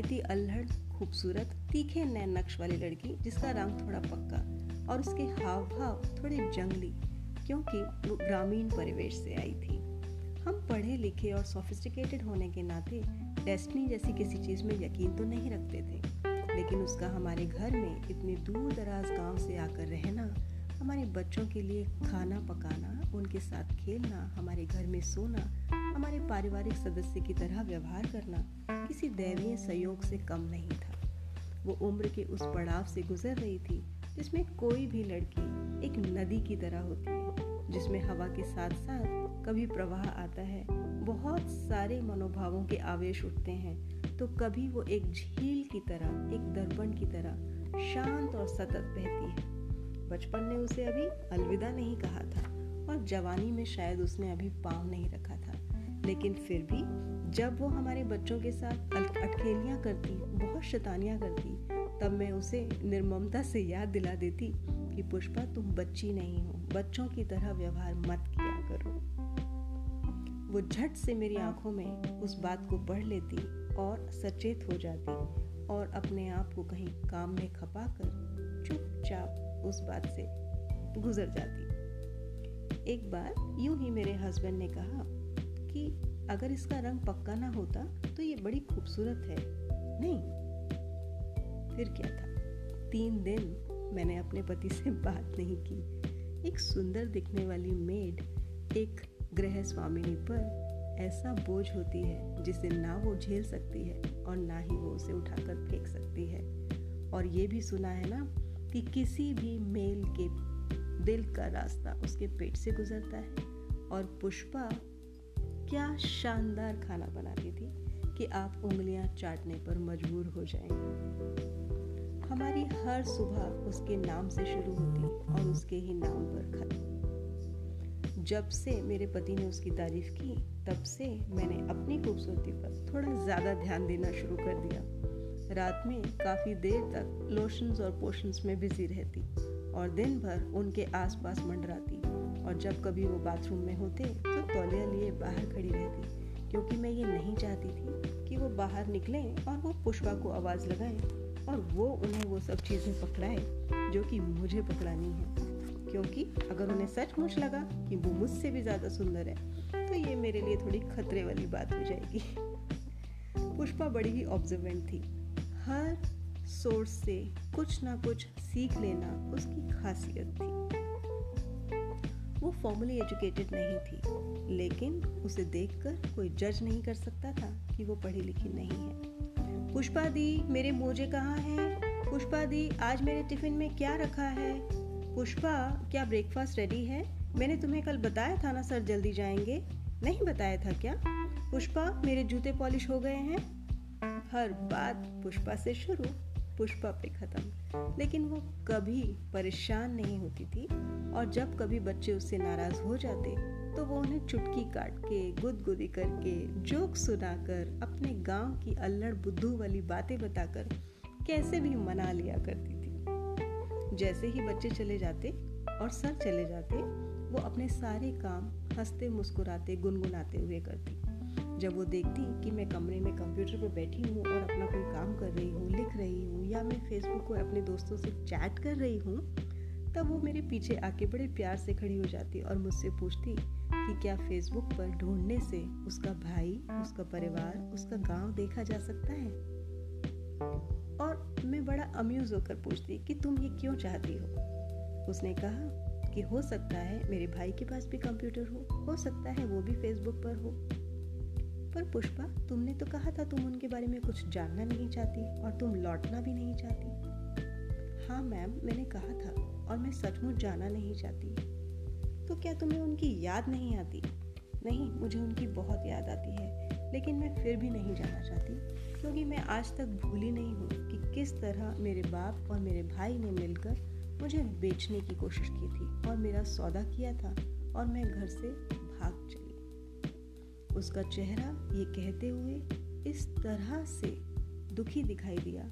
किफ़ायती अल्हड़ खूबसूरत तीखे नए नक्श वाली लड़की जिसका रंग थोड़ा पक्का और उसके हाव भाव थोड़े जंगली क्योंकि वो ग्रामीण परिवेश से आई थी। हम पढ़े लिखे और सोफिस्टिकेटेड होने के नाते डेस्टिनी जैसी किसी चीज़ में यकीन तो नहीं रखते थे, लेकिन उसका हमारे घर में इतने दूर दराज गाँव से आकर रहना, हमारे बच्चों के लिए खाना पकाना, उनके साथ खेलना, हमारे घर में सोना, हमारे पारिवारिक सदस्य की तरह व्यवहार करना किसी दैवीय सहयोग से कम नहीं था। वो उम्र के उस पड़ाव से गुजर रही थी जिसमें कोई भी लड़की एक नदी की तरह होती है, जिसमें हवा के साथ साथ कभी प्रवाह आता है, बहुत सारे मनोभावों के आवेश उठते हैं, तो कभी वो एक झील की तरह, एक दर्पण की तरह शांत और सतत बहती है। बचपन ने उसे अभी अलविदा नहीं कहा था और जवानी में शायद उसने अभी पाँव नहीं रखा था, लेकिन फिर भी जब वो हमारे बच्चों के साथ अटखेलियाँ करती, बहुत शैतानियाँ करती, तब मैं उसे निर्ममता से याद दिला देती कि पुष्पा, तुम बच्ची नहीं हो, बच्चों की तरह व्यवहार मत किया करो। वो झट से मेरी आंखों में उस बात को पढ़ लेती और सचेत हो जाती और अपने आप को कहीं काम में खपा कर चुपचाप उस बात से गुजर जाती। एक बार यूं ही मेरे हस्बैंड ने कहा कि अगर इसका रंग पक्का ना होता तो ये बड़ी खूबसूरत है। नहीं, फिर क्या था, 3 दिन मैंने अपने पति से बात नहीं की। एक सुंदर दिखने वाली मेड एक गृह स्वामिनी पर ऐसा बोझ होती है जिसे ना वो झेल सकती है और ना ही वो उसे उठाकर फेंक सकती है। और ये भी सुना है ना कि किसी भी मेल के दिल का रास्ता उसके पेट से गुजरता है। और पुष्पा क्या शानदार खाना बनाती थी कि आप उंगलियां चाटने पर मजबूर हो जाएंगे। हमारी हर सुबह उसके नाम से शुरू होती और उसके ही नाम पर खत्म। जब से मेरे पति ने उसकी तारीफ की, तब से मैंने अपनी खूबसूरती पर थोड़ा ज़्यादा ध्यान देना शुरू कर दिया। रात में काफ़ी देर तक लोशंस और पोशंस में बिजी रहती और दिन भर उनके आसपास मंडराती, और जब कभी वो बाथरूम में होते तो तौलिया लिए बाहर खड़ी रहती, क्योंकि मैं ये नहीं चाहती थी कि वो बाहर निकलें और वो पुष्पा को आवाज़ लगाएं और वो उन्हें वो सब चीज़ें पकड़ाए जो कि मुझे पकड़ानी है, क्योंकि अगर उन्हें सचमुच लगा कि वो मुझसे भी ज़्यादा सुंदर है तो ये मेरे लिए थोड़ी खतरे वाली बात हो जाएगी। पुष्पा बड़ी ही ऑब्जर्वेंट थी, हर सोर्स से कुछ ना कुछ सीख लेना उसकी खासियत थी। वो फॉर्मली एजुकेटेड नहीं थी, लेकिन उसे देखकर कोई जज नहीं कर सकता था कि वो पढ़ी लिखी नहीं है। पुष्पा दी, मेरे मोजे कहाँ हैं? पुष्पा दी, आज मेरे टिफिन में क्या रखा है? पुष्पा, क्या ब्रेकफास्ट रेडी है? मैंने तुम्हें कल बताया था ना सर जल्दी जाएंगे, नहीं बताया था क्या? पुष्पा, मेरे जूते पॉलिश हो गए हैं। हर बात पुष्पा से शुरू, पुष्पा पे ख़त्म, लेकिन वो कभी परेशान नहीं होती थी। और जब कभी बच्चे उससे नाराज़ हो जाते तो वो उन्हें चुटकी काट के, गुदगुदी करके, जोक सुनाकर, अपने गांव की अल्लड़ बुद्धू वाली बातें बताकर कैसे भी मना लिया करती थी। जैसे ही बच्चे चले जाते और सर चले जाते, वो अपने सारे काम हंसते, मुस्कुराते, गुनगुनाते हुए करती। जब वो देखती कि मैं कमरे में कंप्यूटर पर बैठी हूँ और अपना कोई काम कर रही हूँ, लिख रही हूँ, या मैं फेसबुक पर अपने दोस्तों से चैट कर रही हूँ, तब वो मेरे पीछे आके बड़े प्यार से खड़ी हो जाती और मुझसे पूछती कि क्या फेसबुक पर ढूंढने से उसका भाई, उसका परिवार, उसका गांव देखा जा सकता है। और मैं बड़ा अम्यूज़ होकर पूछती कि तुम ये क्यों चाहती हो? उसने कहा कि हो सकता है मेरे भाई के पास भी कंप्यूटर हो सकता है वो भी फेसबुक पर हो। पर पुष्पा, तुमने तो कहा था तुम उनके बारे में कुछ जानना नहीं चाहती और तुम लौटना भी नहीं चाहती। हाँ मैम, मैंने कहा था, और मैं सचमुच जाना नहीं चाहती। तो क्या तुम्हें उनकी याद नहीं आती? नहीं, मुझे उनकी बहुत याद आती है, लेकिन मैं फिर भी नहीं जाना चाहती, क्योंकि मैं आज तक भूली नहीं हूँ कि किस तरह मेरे बाप और मेरे भाई ने मिलकर मुझे बेचने की कोशिश की थी और मेरा सौदा किया था और मैं घर से भाग चली। उसका चेहरा ये कहते हुए इस तरह से दुखी दिखाई दिया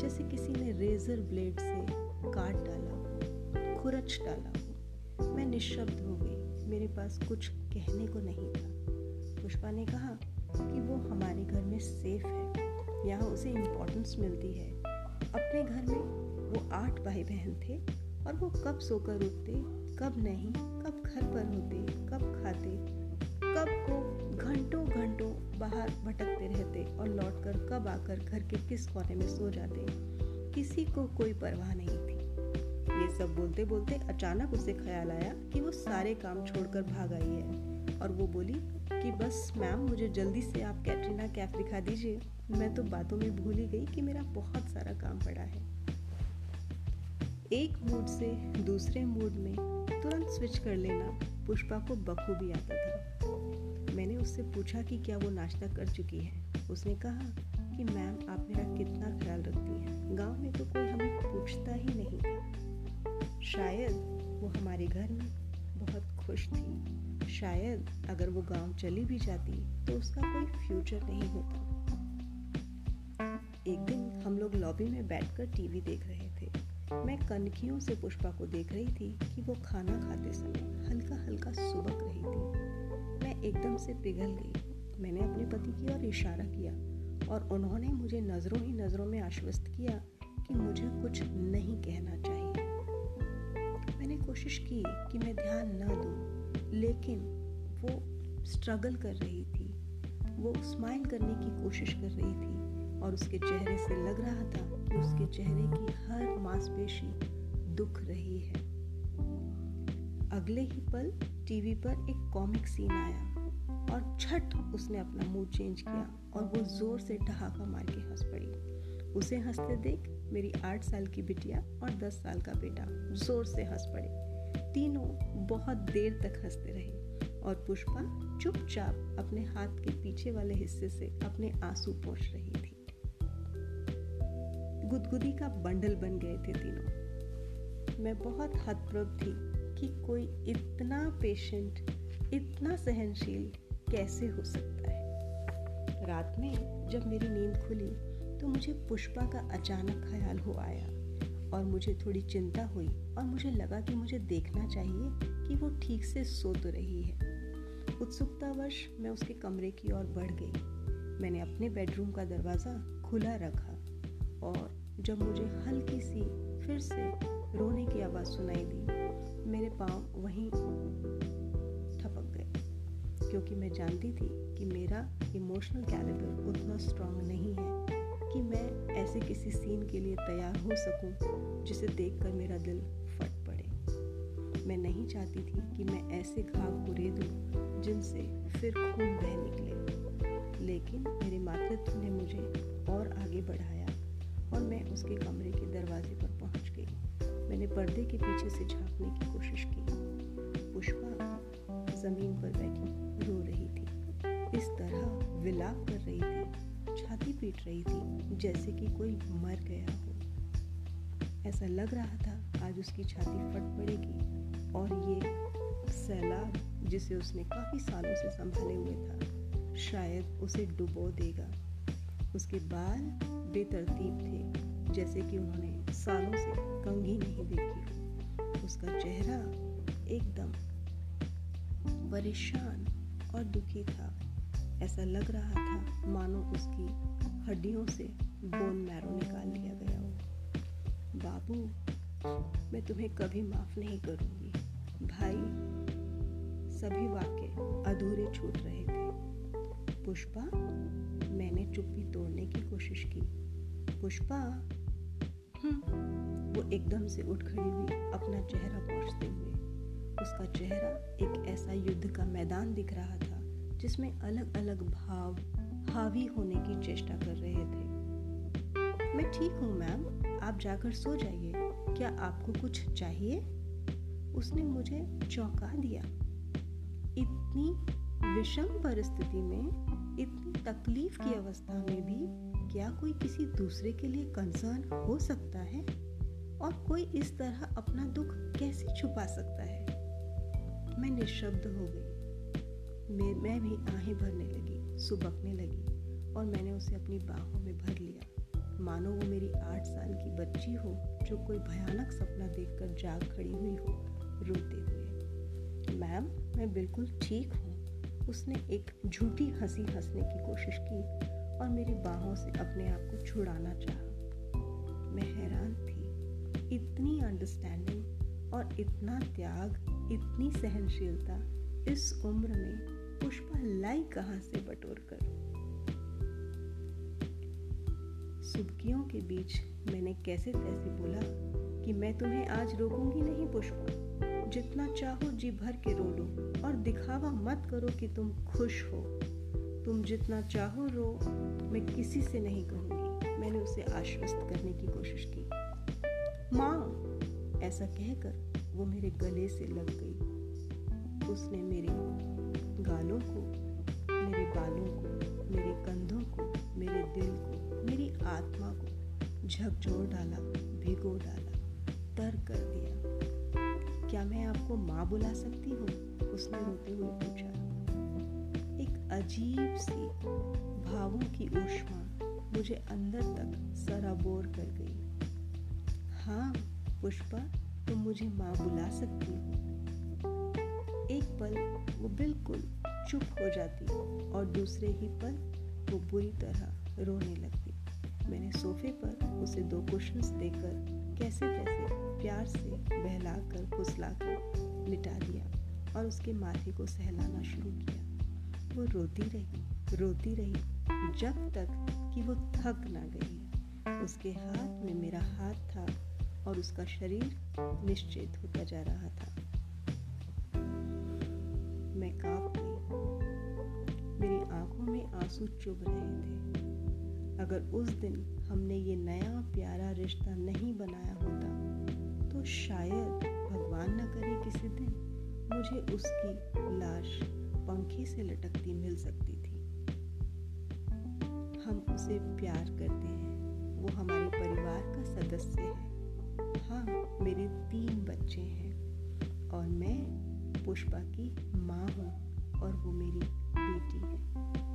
जैसे किसी ने रेजर ब्लेड से काट डाला हो, खुरच डाला हो। मैं निश्शब्द हो गई, मेरे पास कुछ कहने को नहीं था। पुष्पा ने कहा कि वो हमारे घर में सेफ है, यहाँ उसे इम्पोर्टेंस मिलती है। अपने घर में वो 8 भाई बहन थे और वो कब सोकर उठते, कब नहीं, कब घर पर होते, कब खाते, कब को घंटों घंटों बाहर भटकते रहते और लौटकर कब आकर घर के किस कोने में सो जाते। किसी को कोई परवाह नहीं थी। ये सब बोलते बोलते अचानक उसे ख्याल आया कि वो सारे काम छोड़कर भाग आई है और वो बोली कि बस मैम, मुझे जल्दी से आप कैटरीना कैफ दिखा दीजिए, मैं तो बातों में भूल ही गई कि मेरा बहुत सारा काम पड़ा है। एक मूड से दूसरे मूड में तुरंत स्विच कर लेना पुष्पा को बखूबी आता था। मैंने उससे पूछा कि क्या वो नाश्ता कर चुकी है। उसने कहा कि मैम, आप मेरा कितना ख्याल रखती हैं, गाँव में तो कोई हमें पूछता ही नहीं था। शायद वो हमारे घर में बहुत खुश थी, शायद अगर वो गांव चली भी जाती तो उसका कोई फ्यूचर नहीं होता। एक दिन हम लोग लॉबी में बैठकर टीवी देख रहे थे। मैं कनखियों से पुष्पा को देख रही थी कि वो खाना खाते समय हल्का हल्का सुबक रही थी। मैं एकदम से पिघल गई। मैंने अपने पति की ओर इशारा किया और उन्होंने मुझे नजरों ही नजरों में आश्वस्त किया कि मुझे कुछ नहीं कहना चाहिए। मैंने कोशिश की कि मैं ध्यान न दूं, लेकिन वो स्ट्रगल कर रही थी। वो स्माइल करने की कोशिश कर रही थी और उसके चेहरे से लग रहा था कि उसके चेहरे की हर मांसपेशी दुख रही है। अगले ही पल टीवी पर एक कॉमिक सीन आया और झट उसने अपना मूड चेंज किया और वो जोर से ठहाका मार के हंस पड़ी। उसे हंसते देख मेरी 8 साल की बिटिया और 10 साल का बेटा जोर से हंस पड़े। तीनों बहुत देर तक हंसते रहे और पुष्पा चुपचाप अपने हाथ के पीछे वाले हिस्से से अपने आंसू पोंछ रही थी। गुदगुदी का बंडल बन गए थे तीनों। मैं बहुत हतप्रभ थी कि कोई इतना पेशेंट, इतना सहनशील कैसे हो सकता है। रात में जब मेरी नींद खुली तो मुझे पुष्पा का अचानक ख्याल हो आया और मुझे थोड़ी चिंता हुई और मुझे लगा कि मुझे देखना चाहिए कि वो ठीक से सो तो रही है। उत्सुकतावश मैं उसके कमरे की ओर बढ़ गई। मैंने अपने बेडरूम का दरवाज़ा खुला रखा और जब मुझे हल्की सी फिर से रोने की आवाज़ सुनाई दी, मेरे पाँव वहीं ठपक गए, क्योंकि मैं जानती थी कि मेरा इमोशनल कैलिबर उतना स्ट्रांग नहीं है कि मैं ऐसे किसी सीन के लिए तैयार हो सकूं जिसे देखकर मेरा दिल फट पड़े। मैं नहीं चाहती थी कि मैं ऐसे घाव को रे दूं जिनसे फिर खून बह निकले, लेकिन मेरे मातृत्व ने मुझे और आगे बढ़ाया और मैं उसके कमरे के दरवाजे पर पहुंच गई। मैंने पर्दे के पीछे से झांकने की कोशिश की। पुष्पा जमीन पर बैठी रो रही थी, इस तरह विलाप कर रही थी, छाती पीट रही थी जैसे कि कोई मर गया हो। ऐसा लग रहा था आज उसकी छाती फट पड़ेगी और ये सैलाब जिसे उसने काफ़ी सालों से संभाले हुए था शायद उसे डुबो देगा। उसके बाल बेतरतीब थे जैसे कि उन्होंने सालों से कंघी नहीं देखी हो। उसका चेहरा एकदम परेशान और दुखी था। ऐसा लग रहा था मानो उसकी हड्डियों से बोन मैरो निकाल लिया गया हो। बाबू, मैं तुम्हें कभी माफ नहीं करूंगी। भाई, सभी वाक्य अधूरे छूट रहे थे। पुष्पा, मैंने चुप्पी तोड़ने की कोशिश की। पुष्पा, वो एकदम से उठ खड़ी हुई, अपना चेहरा पोंछते हुए। उसका चेहरा एक ऐसा युद्ध का मैदान दिख रहा था जिसमें अलग अलग भाव हावी होने की चेष्टा कर रहे थे। मैं ठीक हूँ मैम, आप जाकर सो जाइए, क्या आपको कुछ चाहिए? उसने मुझे चौंका दिया। इतनी विषम परिस्थिति में, इतनी तकलीफ की अवस्था में भी क्या कोई किसी दूसरे के लिए कंसर्न हो सकता है? और कोई इस तरह अपना दुख कैसे छुपा सकता है? मैं निशब्द हो गई। मैं भी आहें भरने लगी, सुबकने लगी और मैंने उसे अपनी बाहों में भर लिया, मानो वो मेरी 8 साल की बच्ची हो जो कोई भयानक सपना देखकर जाग खड़ी हुई हो, रोते हुए। मैम, मैं बिल्कुल ठीक हूँ। उसने एक झूठी हंसी हंसने की कोशिश की और मेरी बाहों से अपने आप को छुड़ाना चाहा। मैं हैरान थी, इतनी अंडरस्टैंडिंग और इतना त्याग, इतनी सहनशीलता इस उम्र में पुष्पा लाई कहाँ से बटोर कर। सुबकियों के बीच मैंने कैसे तैसे बोला कि मैं तुम्हें आज रोकूंगी नहीं पुष्पा, जितना चाहो जी भर के रो लो और दिखावा मत करो कि तुम खुश हो। तुम जितना चाहो रो, मैं किसी से नहीं कहूंगी। मैंने उसे आश्वस्त करने की कोशिश की। माँ, ऐसा कहकर वो मेरे गले से लग गई। उसने मेरे गालों को, मेरे बालों को, मेरे कंधों को, मेरे दिल को, मेरी आत्मा को झकझोर डाला, भिगो डाला, तर कर दिया। क्या मैं आपको माँ बुला सकती हूँ? उसने रोते हुए पूछा। एक अजीब सी भावों की ऊष्मा मुझे अंदर तक सराबोर कर गई। हाँ पुष्पा, तुम मुझे माँ बुला सकती हो। एक पल वो बिल्कुल चुप हो जाती और दूसरे ही पल वो बुरी तरह रोने लगती। मैंने सोफे पर उसे दो कुशन्स देकर कैसे तैसे प्यार से बहलाकर फुसलाकर लिटा दिया और उसके माथे को सहलाना शुरू किया। वो रोती रही जब तक कि वो थक ना गई। उसके हाथ में मेरा हाथ था और उसका शरीर निश्चेत होता जा रहा था। मैं कांप गई, मेरी आंखों में आंसू चुभ रहे थे। अगर उस दिन हमने ये नया प्यारा रिश्ता नहीं बनाया होता तो शायद भगवान न करे किसी दिन मुझे उसकी लाश पंखे से लटकती मिल सकती थी। हम उसे प्यार करते हैं, वो हमारे परिवार का सदस्य है। हाँ, मेरे 3 बच्चे हैं और मैं पुष्पा की माँ हूँ और वो मेरी बेटी है।